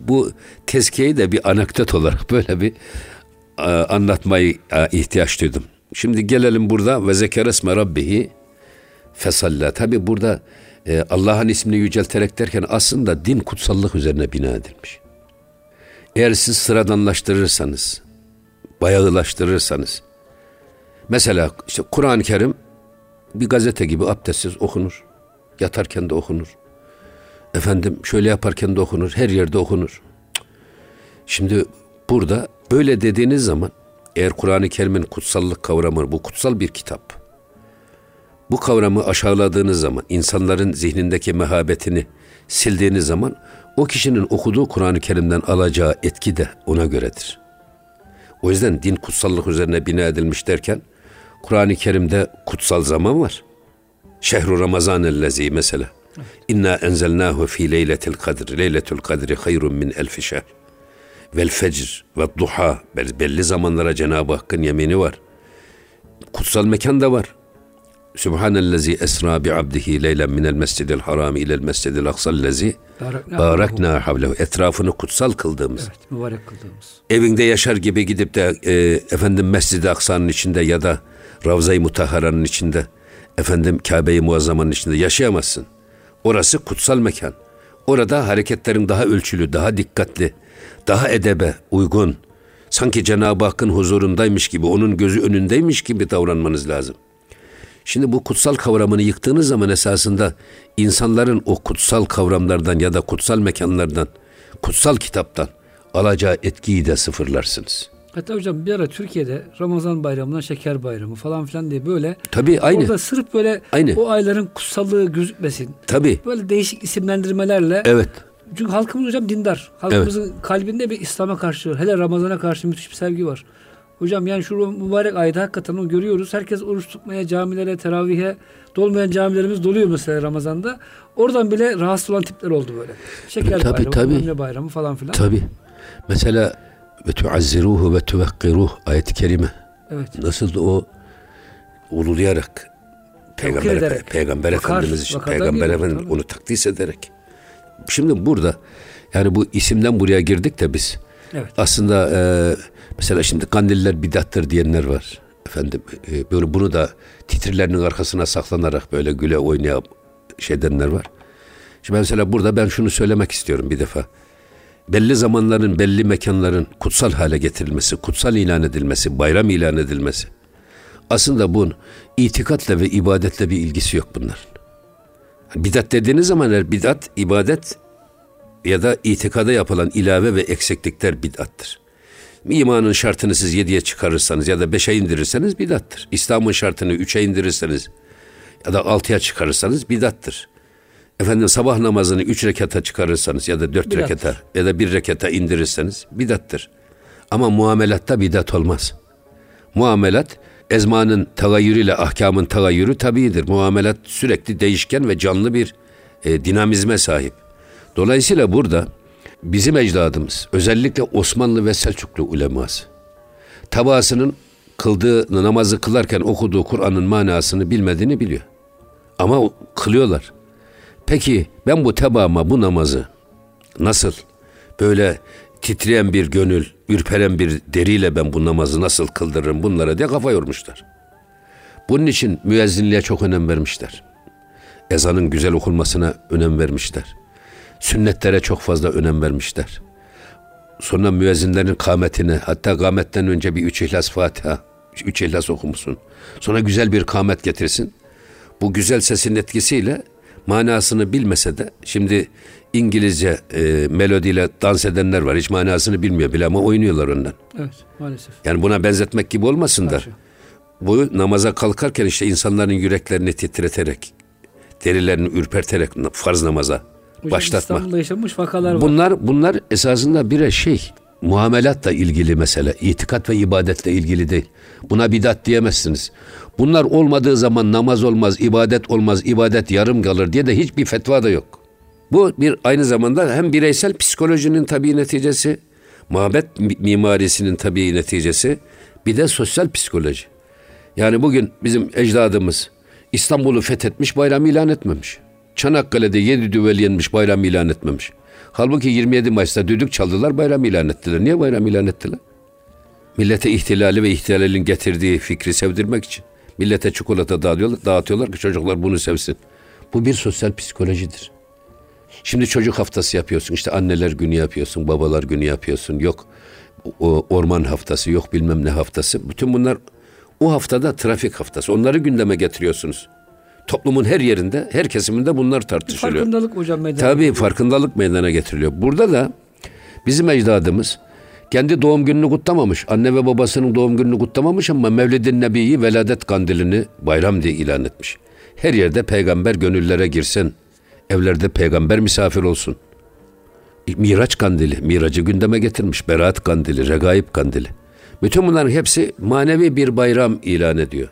Bu tezkiyeyi de bir anekdot olarak böyle bir a, anlatmayı a, ihtiyaç duydum. Şimdi gelelim burada ve zekeresme rabbihi fesalla. Tabi burada e, Allah'ın ismini yücelterek derken aslında din kutsallık üzerine bina edilmiş. Eğer siz sıradanlaştırırsanız, bayağılaştırırsanız, mesela işte Kur'an-ı Kerim bir gazete gibi abdestsiz okunur. Yatarken de okunur. Efendim şöyle yaparken de okunur. Her yerde okunur. Şimdi burada böyle dediğiniz zaman, eğer Kur'an-ı Kerim'in kutsallık kavramı, bu kutsal bir kitap, bu kavramı aşağıladığınız zaman, insanların zihnindeki mehabetini sildiğiniz zaman, o kişinin okuduğu Kur'an-ı Kerim'den alacağı etki de ona göredir. O yüzden din kutsallık üzerine bina edilmiş derken, Kur'an-ı Kerim'de kutsal zaman var. Şehru Ramazanellezi mesela. İnna enzelnahu fi leyletil kadr. Leyletul kadri hayrun min elfi şehr. Vel fecr ve duha. Belli zamanlara Cenab-ı Hakk'ın yemini var. Kutsal mekan da var. Sübhanellezi esra bi abdihi leylen minel mescidil harami ilel mescidil aksallezi barakna havlehu. Etrafını kutsal kıldığımız. Evet, mübarek kıldığımız. Evinde yaşar gibi gidip de e, efendim Mescid-i Aksa'nın içinde ya da Ravza-i Mutahara'nın içinde, efendim Kabe-i Muazzama'nın içinde yaşayamazsın. Orası kutsal mekan. Orada hareketlerin daha ölçülü, daha dikkatli, daha edebe uygun, sanki Cenab-ı Hakk'ın huzurundaymış gibi, onun gözü önündeymiş gibi davranmanız lazım. Şimdi bu kutsal kavramını yıktığınız zaman esasında insanların o kutsal kavramlardan ya da kutsal mekanlardan, kutsal kitaptan alacağı etkiyi de sıfırlarsınız. Hatta hocam bir ara Türkiye'de Ramazan bayramından şeker bayramı falan filan diye böyle. Tabii aynı. Orada sırf böyle aynı. O ayların kutsallığı gözükmesin. Tabii. Böyle değişik isimlendirmelerle. Evet. Çünkü halkımız hocam dindar. Halkımızın evet. kalbinde bir İslam'a karşı, hele Ramazan'a karşı müthiş bir sevgi var. Hocam yani şu mübarek ayda hakikaten onu görüyoruz. Herkes oruç tutmaya, camilere, teravihe, dolmayan camilerimiz doluyor mesela Ramazan'da. Oradan bile rahatsız olan tipler oldu böyle. Şeker tabii, bayramı, tabii. Ömre bayramı falan filan. Tabii. Mesela ve tuazziruhu ve tuvekkiruh ayet-i kerime. Evet. Nasıl da o ululayarak Peygamber, ederek, Peygamber vakar, Efendimiz için Peygamber Efendimiz onu takdis ederek. Şimdi burada yani bu isimden buraya girdik de biz. Evet. Aslında e, mesela şimdi kandiller bidattır diyenler var. Efendim e, böyle bunu da titrilerinin arkasına saklanarak böyle güle oynaya şey denenler var. Şimdi mesela burada ben şunu söylemek istiyorum bir defa. Belli zamanların, belli mekanların kutsal hale getirilmesi, kutsal ilan edilmesi, bayram ilan edilmesi. Aslında bunun itikatla ve ibadetle bir ilgisi yok bunların. Bidat dediğiniz zaman bidat, ibadet ya da itikada yapılan ilave ve eksiklikler bidattır. İmanın şartını siz yediye çıkarırsanız ya da beşe indirirseniz bidattır. İslam'ın şartını üçe indirirseniz ya da altıya çıkarırsanız bidattır. Efendim sabah namazını üç rekata çıkarırsanız ya da dört bidat. Rekata ya da bir rekata indirirseniz bidattır. Ama muamelatta bidat olmaz. Muamelat ezmanın tagayyürüyle ahkamın tagayyürü tabiidir. Muamelat sürekli değişken ve canlı bir e, dinamizme sahip. Dolayısıyla burada bizim ecdadımız, özellikle Osmanlı ve Selçuklu uleması, tabaasının kıldığı namazı kılarken okuduğu Kur'an'ın manasını bilmediğini biliyor. Ama kılıyorlar. Peki ben bu tebaama bu namazı nasıl böyle titreyen bir gönül, ürperen bir deriyle ben bu namazı nasıl kıldırırım bunlara diye kafa yormuşlar. Bunun için müezzinliğe çok önem vermişler. Ezanın güzel okunmasına önem vermişler. Sünnetlere çok fazla önem vermişler. Sonra müezzinlerin kâmetine, hatta kâmetten önce bir üç ihlas Fatiha, üç ihlas okumuşsun. Sonra güzel bir kâmet getirsin. Bu güzel sesin etkisiyle manasını bilmese de, şimdi İngilizce e, melodiyle dans edenler var. Hiç manasını bilmiyor bile ama oynuyorlar ondan. Evet, maalesef. Yani buna benzetmek gibi olmasın da. Bu namaza kalkarken işte insanların yüreklerini titreterek, derilerini ürperterek farz namaza hocam, başlatmak. İstanbul'da yaşanmış vakalar var. Bunlar, bunlar esasında birer şey. Muamelatla ilgili mesele. İtikat ve ibadetle ilgili değil. Buna bidat diyemezsiniz. Bunlar olmadığı zaman namaz olmaz, ibadet olmaz, ibadet yarım kalır diye de hiçbir fetva da yok. Bu bir aynı zamanda hem bireysel psikolojinin tabii neticesi, mabet mimarisinin tabii neticesi, bir de sosyal psikoloji. Yani bugün bizim ecdadımız İstanbul'u fethetmiş, bayram ilan etmemiş. Çanakkale'de yedi düvel yenmiş, bayram ilan etmemiş. Halbuki yirmi yedi Mayıs'ta düdük çaldılar, bayram ilan ettiler. Niye bayram ilan ettiler? Millete ihtilali ve ihtilalin getirdiği fikri sevdirmek için. Millete çikolata dağıtıyorlar, dağıtıyorlar ki çocuklar bunu sevsin. Bu bir sosyal psikolojidir. Şimdi çocuk haftası yapıyorsun, işte anneler günü yapıyorsun, babalar günü yapıyorsun, yok orman haftası, yok bilmem ne haftası. Bütün bunlar o haftada trafik haftası. Onları gündeme getiriyorsunuz. Toplumun her yerinde, her kesiminde bunlar tartışılıyor. Farkındalık hocam meydana Tabii getiriyor. farkındalık meydana getiriliyor. Burada da bizim ecdadımız kendi doğum gününü kutlamamış. Anne ve babasının doğum gününü kutlamamış ama Mevlid-i Nebi'yi, veladet kandilini bayram diye ilan etmiş. Her yerde peygamber gönüllere girsin. Evlerde peygamber misafir olsun. Miraç kandili, miracı gündeme getirmiş. Beraat kandili, regaib kandili. Bütün bunların hepsi manevi bir bayram ilan ediyor.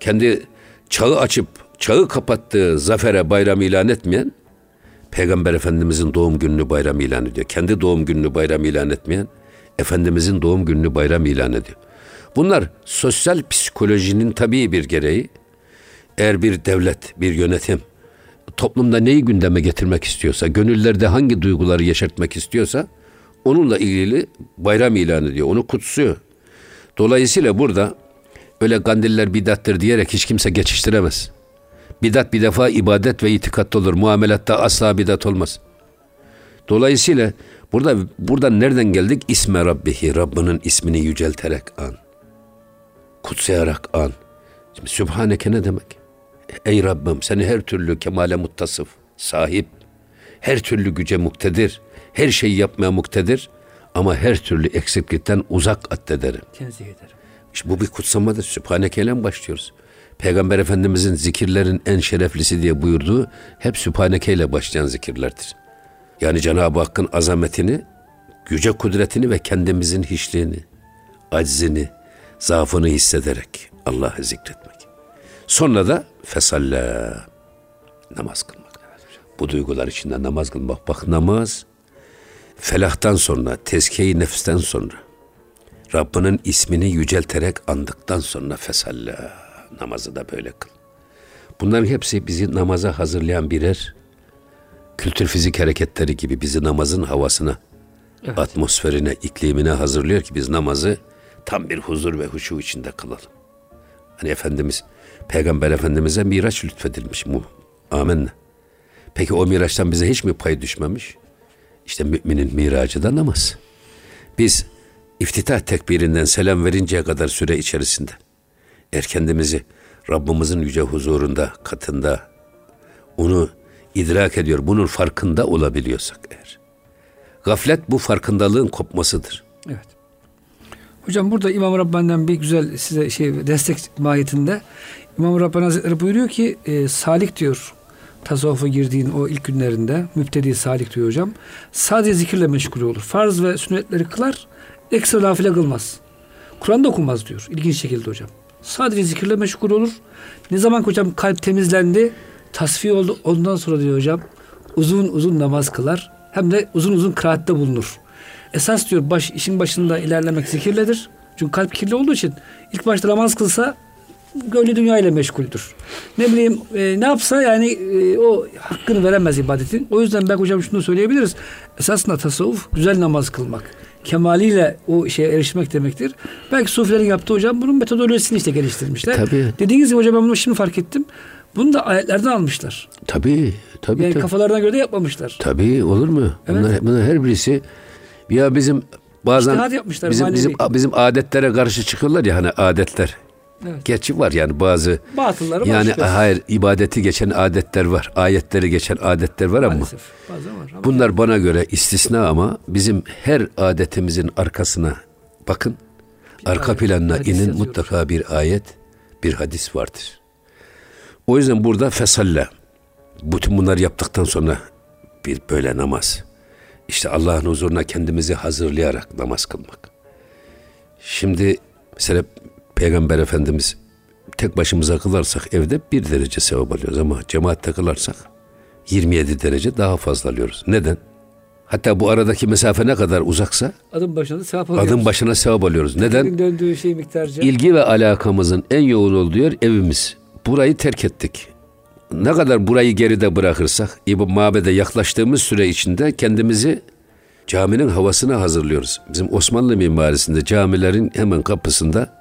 Kendi çağı açıp çağı kapattığı zafere bayram ilan etmeyen, Peygamber Efendimizin doğum gününü bayram ilan ediyor. Kendi doğum gününü bayram ilan etmeyen, Efendimizin doğum gününü bayram ilan ediyor. Bunlar sosyal psikolojinin tabii bir gereği. Eğer bir devlet, bir yönetim toplumda neyi gündeme getirmek istiyorsa, gönüllerde hangi duyguları yeşertmek istiyorsa onunla ilgili bayram ilan ediyor, onu kutsuyor. Dolayısıyla burada öyle kandiller bidattır diyerek hiç kimse geçiştiremez. Bidat bir defa ibadet ve itikatta olur. Muamelatta asla bidat olmaz. Dolayısıyla burada buradan nereden geldik? İsme Rabbihi, Rabbinin ismini yücelterek an. Kutsayarak an. Şimdi Sübhaneke ne demek? Ey Rabbim, seni her türlü kemale muttasıf, sahip, her türlü güce muktedir, her şeyi yapmaya muktedir ama her türlü eksiklikten uzak addederim. Tenzih ederim. İşte bu bir kutsamadır. Sübhaneke'yle başlıyoruz. Peygamber Efendimizin zikirlerin en şereflisi diye buyurduğu hep Sübhaneke'yle başlayan zikirlerdir. Yani Cenab-ı Hakk'ın azametini, yüce kudretini ve kendimizin hiçliğini, aczini, zaafını hissederek Allah'ı zikretmek. Sonra da fesalla, namaz kılmak. Bu duygular içinde namaz kılmak. Bak namaz, felahtan sonra, tezkiye-i nefsten sonra, Rabbinin ismini yücelterek andıktan sonra fesalla, namazı da böyle kıl. Bunların hepsi bizi namaza hazırlayan birer kültür fizik hareketleri gibi bizi namazın havasına, evet, atmosferine, iklimine hazırlıyor ki biz namazı tam bir huzur ve huşu içinde kılalım. Hani Efendimiz, Peygamber Efendimiz'e miraç lütfedilmiş. Amenna. Peki o miraçtan bize hiç mi pay düşmemiş? İşte müminin miracı da namaz. Biz iftitah tekbirinden selam verinceye kadar süre içerisinde eğer kendimizi Rabbimizin yüce huzurunda, katında onu idrak ediyor, bunun farkında olabiliyorsak eğer. Gaflet bu farkındalığın kopmasıdır. Evet. Hocam burada İmam-ı Rabbani'den bir güzel size şey destek mahiyetinde İmam-ı Rabbani Hazretleri buyuruyor ki e, salik diyor, tasavvufa girdiğin o ilk günlerinde müptedi salik diyor hocam. Sadece zikirle meşgul olur. Farz ve sünnetleri kılar, ekstra nafile kılmaz. Kur'an da okumaz diyor ilginç şekilde hocam. Sadece zikirle meşgul olur. Ne zaman hocam kalp temizlendi, tasfiye oldu, ondan sonra diyor hocam uzun uzun namaz kılar. Hem de uzun uzun kıraatte bulunur. Esas diyor baş, işin başında ilerlemek zikirledir. Çünkü kalp kirli olduğu için ilk başta namaz kılsa gönlü dünya ile meşguldür. Ne bileyim e, ne yapsa yani e, o hakkını veremez ibadetin. O yüzden belki hocam şunu söyleyebiliriz. Esasında tasavvuf güzel namaz kılmak. Kemaliyle o şeye erişmek demektir. Belki sufilerin yaptığı hocam bunun metodolojisini işte geliştirmişler. Tabii. Dediğiniz gibi hocam ben bunu şimdi fark ettim. Bunu da ayetlerden almışlar. Tabii. tabii yani tabii. Kafalarına göre de yapmamışlar. Tabii olur mu? Evet. Bunlar, bunlar her birisi ya bizim bazen bizim, bizim, bizim adetlere karşı çıkıyorlar ya hani adetler. Evet. Gerçi var yani bazı batılları yani başlıyor. Hayır ibadeti geçen adetler var. Ayetleri geçen adetler var ama, maalesef, bazen var ama bunlar bana göre istisna ama bizim her adetimizin arkasına bakın. Bir arka ayet, planına inin yazıyoruz. Mutlaka bir ayet, bir hadis vardır. O yüzden burada fesalle bütün bunları yaptıktan sonra bir böyle namaz. İşte Allah'ın huzuruna kendimizi hazırlayarak namaz kılmak. Şimdi mesela Peygamber Efendimiz tek başımıza kılarsak evde bir derece sevap alıyoruz ama cemaatte kılarsak yirmi yedi derece daha fazla alıyoruz. Neden? Hatta bu aradaki mesafe ne kadar uzaksa adım başına sevap alıyoruz. Adım başına sevap alıyoruz. Neden? İlgi ve alakamızın en yoğun olduğu evimiz. Burayı terk ettik. Ne kadar burayı geride bırakırsak, mabede yaklaştığımız süre içinde kendimizi caminin havasına hazırlıyoruz. Bizim Osmanlı mimarisinde camilerin hemen kapısında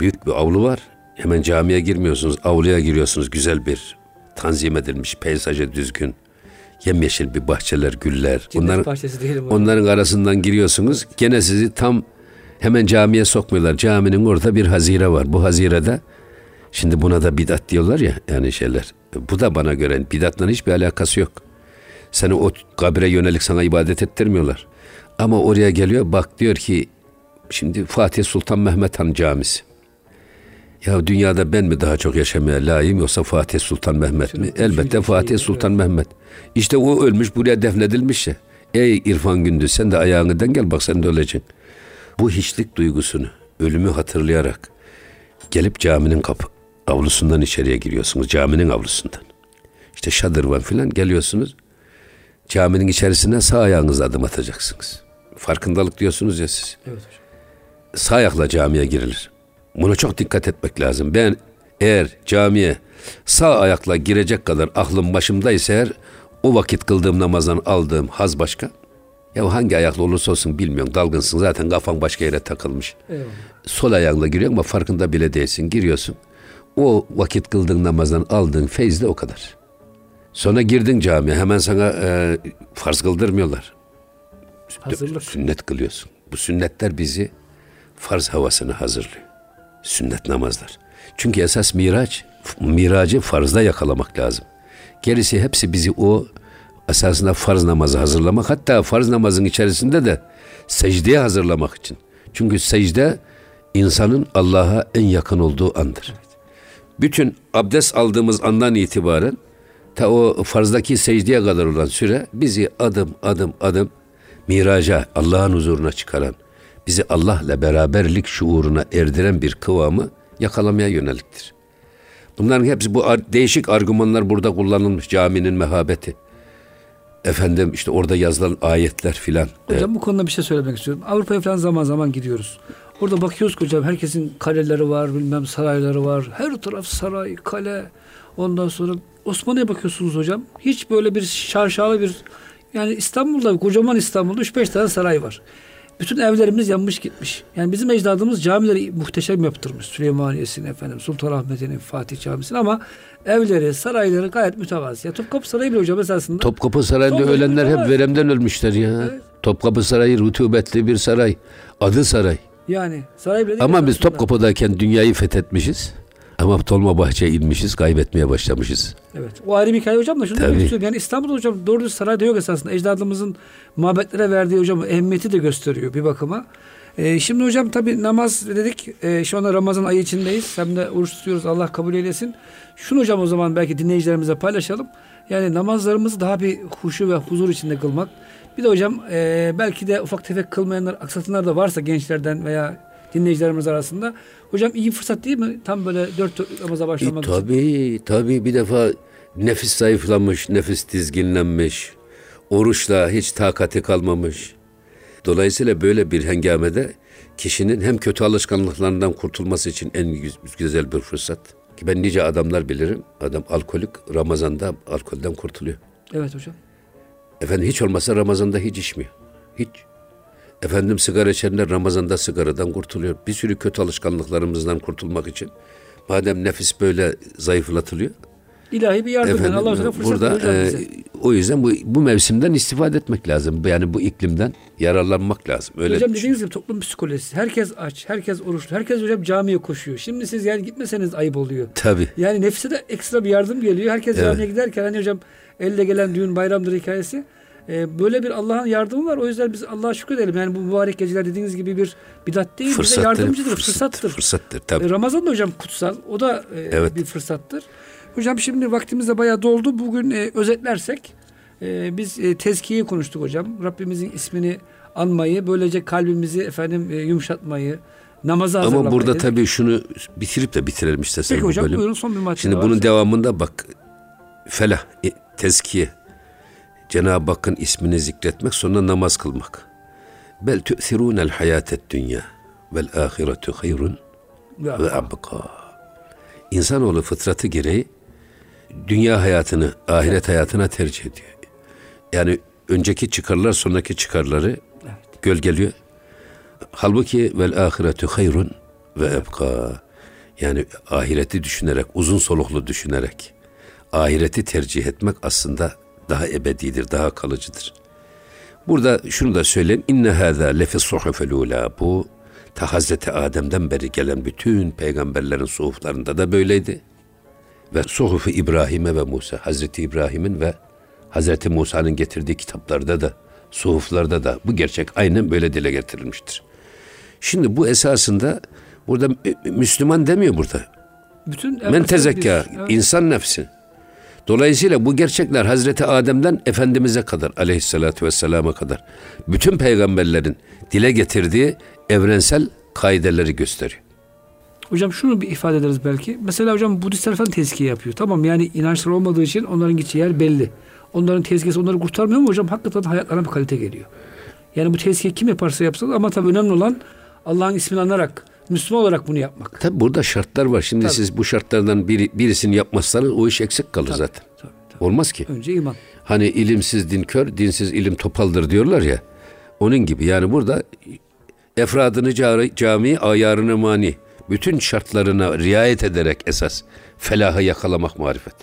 büyük bir avlu var. Hemen camiye girmiyorsunuz, avluya giriyorsunuz. Güzel bir tanzim edilmiş, peyzaja düzgün, yemyeşil bir bahçeler, güller. Onların, onların arasından giriyorsunuz. Gene sizi tam hemen camiye sokmuyorlar. Caminin orada bir hazire var. Bu hazirede şimdi buna da bidat diyorlar ya yani şeyler. Bu da bana göre bidatla hiçbir alakası yok. Seni o kabre yönelik sana ibadet ettirmiyorlar. Ama oraya geliyor bak diyor ki şimdi Fatih Sultan Mehmet Han Camisi. Ya dünyada ben mi daha çok yaşamaya layığım yoksa Fatih Sultan Mehmet mi? Elbette Fatih Sultan Mehmet. İşte o ölmüş buraya defnedilmiş ya. Ey İrfan Gündüz sen de ayağından gel bak sen de öleceksin. Bu hiçlik duygusunu ölümü hatırlayarak gelip caminin kapı. Avlusundan içeriye giriyorsunuz. Caminin avlusundan. İşte şadırvan filan geliyorsunuz. Caminin içerisine sağ ayağınızla adım atacaksınız. Farkındalık diyorsunuz ya siz. Evet hocam. Sağ ayakla camiye girilir. Buna çok dikkat etmek lazım. Ben eğer camiye sağ ayakla girecek kadar aklım başımdaysa eğer o vakit kıldığım namazdan aldığım haz başka. Ya hangi ayakla olursa olsun bilmiyorum. Dalgınsın zaten kafan başka yere takılmış. Evet. Sol ayakla giriyorsun ama farkında bile değilsin. Giriyorsun. O vakit kıldığın namazdan aldığın feyz de o kadar. Sonra girdin camiye. Hemen sana e, farz kıldırmıyorlar. Hazırlık. Sünnet kılıyorsun. Bu sünnetler bizi farz havasına hazırlıyor. Sünnet namazlar. Çünkü esas miraç, miracı farzda yakalamak lazım. Gerisi hepsi bizi o esasında farz namazı hazırlamak. Hatta farz namazın içerisinde de secdeye hazırlamak için. Çünkü secde insanın Allah'a en yakın olduğu andır. Bütün abdest aldığımız andan itibaren ta o farzdaki secdeye kadar olan süre bizi adım adım adım miraca, Allah'ın huzuruna çıkaran, bizi Allah'la beraberlik şuuruna erdiren bir kıvamı yakalamaya yöneliktir. Bunların hepsi bu değişik argümanlar burada kullanılmış. Caminin mehabeti. Efendim işte orada yazılan ayetler filan. Hocam bu konuda bir şey söylemek istiyorum. Avrupa'ya falan zaman zaman gidiyoruz. Orada bakıyoruz hocam herkesin kaleleri var, bilmem sarayları var. Her taraf saray, kale. Ondan sonra Osmanlı'ya bakıyorsunuz hocam. Hiç böyle bir şaşalı bir Yani İstanbul'da, kocaman İstanbul'da üç beş tane saray var. Bütün evlerimiz yanmış gitmiş. Yani bizim ecdadımız camileri muhteşem yaptırmış. Süleymaniye'sini, efendim, Sultanahmet'in, Fatih Camisi'ni, ama evleri, sarayları gayet mütevazi. Ya Topkapı Sarayı bile hocam esasında. Topkapı Sarayı'nda Topkapı ölenler mütevazi. Hep veremden ölmüşler ya. Evet. Topkapı Sarayı rutubetli bir saray. Adı saray. Yani saray bile. Ama biz Topkapı'dayken dünyayı fethetmişiz. Ama Dolmabahçe'ye inmişiz, kaybetmeye başlamışız. Evet. O ayrı bir hikaye hocam da şunu demek istiyorum. Yani İstanbul'da hocam doğru düz saray da yok esasında. Ecdadımızın mabetlere verdiği hocam ehemmiyeti de gösteriyor bir bakıma. Ee, şimdi hocam tabii namaz dedik. Ee, şu anda Ramazan ayı içindeyiz. Hem de oruç tutuyoruz. Allah kabul eylesin. Şunu hocam o zaman belki dinleyicilerimize paylaşalım. Yani namazlarımızı daha bir huşu ve huzur içinde kılmak. Bir de hocam e, belki de ufak tefek kılmayanlar, aksatanlar da varsa gençlerden veya dinleyicilerimiz arasında. Hocam iyi fırsat değil mi? Tam böyle dört namaza başlamak e, tabii, için. Tabii. Bir defa nefis zayıflamış, nefis dizginlenmiş. Oruçla hiç takati kalmamış. Dolayısıyla böyle bir hengamede kişinin hem kötü alışkanlıklarından kurtulması için en güzel bir fırsat. Ki ben nice adamlar bilirim. Adam alkolik, Ramazan'da alkolden kurtuluyor. Evet hocam. Efendim hiç olmazsa Ramazan'da hiç içmiyor. Hiç. Efendim sigara içenler Ramazan'da sigaradan kurtuluyor. Bir sürü kötü alışkanlıklarımızdan kurtulmak için. Madem nefis böyle zayıflatılıyor. İlahi bir yardım. Efendim, Allah aşkına fırsat burada, e, o yüzden bu, bu mevsimden istifade etmek lazım. Yani bu iklimden yararlanmak lazım. Öyle hocam düşün. Dediğiniz gibi toplum psikolojisi. Herkes aç, herkes oruçlu, herkes hocam camiye koşuyor. Şimdi siz yani gitmeseniz ayıp oluyor. Tabii. Yani nefse de ekstra bir yardım geliyor. Herkes evet. Camiye giderken hani hocam elle gelen düğün bayramdır hikayesi. Böyle bir Allah'ın yardımı var. O yüzden biz Allah'a şükredelim. Yani bu mübarek geceler dediğiniz gibi bir bidat değil. Fırsattır, bize yardımcıdır. Fırsattır. Fırsattır. Tabii. Ramazan da hocam kutsal. O da evet. Bir fırsattır. Hocam şimdi vaktimiz de bayağı doldu. Bugün e, özetlersek e, biz e, tezkiyeyi konuştuk hocam. Rabbimizin ismini anmayı, böylece kalbimizi efendim e, yumuşatmayı, namaza hazırlamayı. Ama burada tabii şunu bitirip de bitirelim işte. Peki hocam bölüm. Buyurun son bir madde. Şimdi bunun devamında bak felah, e, tezkiye. Cenab-ı Hakk'ın ismini zikretmek, sonra namaz kılmak. Bel tu'sirûnel hayâtet dünya vel âhiretu hayrun ve abkâ. İnsanoğlu fıtratı gereği dünya hayatını, ahiret hayatına tercih ediyor. Yani önceki çıkarlar, sonraki çıkarları evet. Gölgeliyor. Halbuki vel âhiretu hayrun ve abkâ. Yani ahireti düşünerek, uzun soluklu düşünerek ahireti tercih etmek aslında daha ebedidir, daha kalıcıdır. Burada şunu da söyleyeyim. İnne hâzâ lefî suhufil ulâ. Bu ta Hazreti Adem'den beri gelen bütün peygamberlerin suhuflarında da böyleydi. Ve suhufu İbrahim'e ve Musa, Hazreti İbrahim'in ve Hazreti Musa'nın getirdiği kitaplarda da, suhuflarda da bu gerçek aynen böyle dile getirilmiştir. Şimdi bu esasında burada Müslüman demiyor burada. Bütün men tezekkâ, insan nefsi. Dolayısıyla bu gerçekler Hazreti Adem'den Efendimiz'e kadar, aleyhissalatü vesselama kadar bütün peygamberlerin dile getirdiği evrensel kaideleri gösteriyor. Hocam şunu bir ifade ederiz belki. Mesela hocam Budistler falan tezkiye yapıyor. Tamam yani inançlar olmadığı için onların gideceği yer belli. Onların tezkiyesi onları kurtarmıyor mu hocam? Hakikaten hayatlarına bir kalite geliyor. Yani bu tezkiye kim yaparsa yapsın ama tabii önemli olan Allah'ın ismini anarak, Müslüman olarak bunu yapmak. Tabii burada şartlar var. Şimdi tabii. Siz bu şartlardan biri, birisini yapmazsanız o iş eksik kalır tabii, zaten. Tabii, tabii. Olmaz ki. Önce iman. Hani ilimsiz din kör, dinsiz ilim topaldır diyorlar ya. Onun gibi yani burada efradını cami, ayarını mani. Bütün şartlarına riayet ederek esas felahı yakalamak marifet.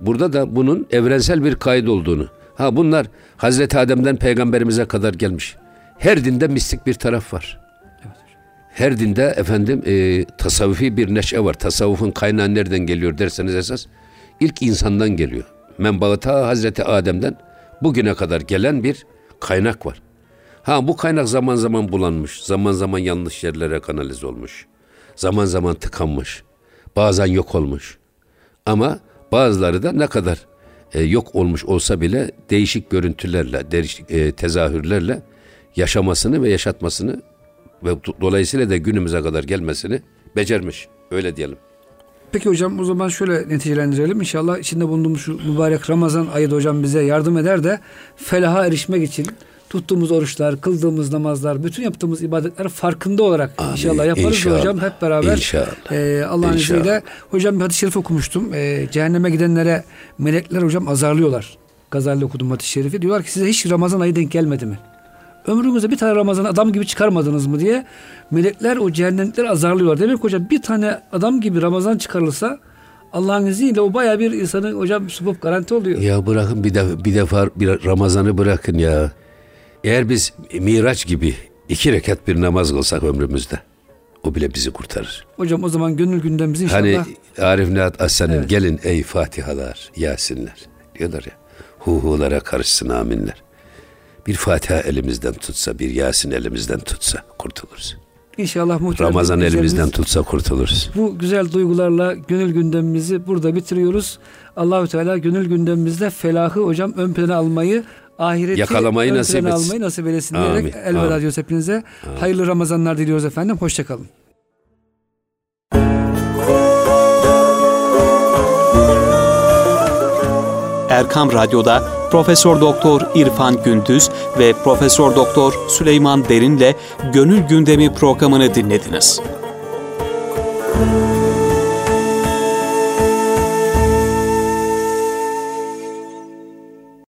Burada da bunun evrensel bir kaid olduğunu. Ha bunlar Hazreti Adem'den Peygamberimize kadar gelmiş. Her dinde mistik bir taraf var. Her dinde efendim e, tasavvufi bir neşe var. Tasavvufun kaynağı nereden geliyor derseniz esas ilk insandan geliyor. Menbaı ta Hazreti Adem'den bugüne kadar gelen bir kaynak var. Ha bu kaynak zaman zaman bulanmış, zaman zaman yanlış yerlere kanalize olmuş, zaman zaman tıkanmış, bazen yok olmuş. Ama bazıları da ne kadar e, yok olmuş olsa bile değişik görüntülerle, değişik e, tezahürlerle yaşamasını ve yaşatmasını ve dolayısıyla da günümüze kadar gelmesini becermiş. Öyle diyelim. Peki hocam o zaman şöyle neticelendirelim. İnşallah içinde bulunduğumuz şu mübarek Ramazan ayı da hocam bize yardım eder de felaha erişmek için tuttuğumuz oruçlar, kıldığımız namazlar, bütün yaptığımız ibadetler farkında olarak Amin. İnşallah yaparız inşallah. Hocam hep beraber. İnşallah. E, Allah'ın izniyle. Hocam bir hadis-i şerif okumuştum. E, cehenneme gidenlere melekler hocam azarlıyorlar. Gazali okudum Hadis-i Şerif'i. Diyorlar ki size hiç Ramazan ayı denk gelmedi mi? Ömrümüzde bir tane Ramazan adam gibi çıkarmadınız mı diye melekler o cehennemlikleri azarlıyorlar. Demek ki hocam bir tane adam gibi Ramazan çıkarılsa Allah'ın izniyle o bayağı bir insanın hocam subuk garanti oluyor. Ya bırakın bir defa, bir defa bir Ramazan'ı bırakın ya. Eğer biz Miraç gibi iki rekat bir namaz kılsak ömrümüzde o bile bizi kurtarır. Hocam o zaman gönül gündemimizi inşallah. Hani Arif Nihat Aslan'ın evet. Gelin ey Fatihalar, Yasinler diyorlar ya. Huhulara karışsın aminler. Bir Fatiha elimizden tutsa, bir Yasin elimizden tutsa kurtuluruz. İnşallah muhtemelen Ramazan elimizden tutsa kurtuluruz. Bu güzel duygularla gönül gündemimizi burada bitiriyoruz. Allahü Teala gönül gündemimizde felahı hocam ön plana almayı, ahireti yakalamayı nasip etsin. Almayı nasip etsin diyerek elveda diyoruz hepinize. Amin. Hayırlı Ramazanlar diliyoruz efendim. Hoşçakalın. Erkam Radyo'da Profesör Doktor İrfan Gündüz ve Profesör Doktor Süleyman Derin'le Gönül Gündemi programını dinlediniz.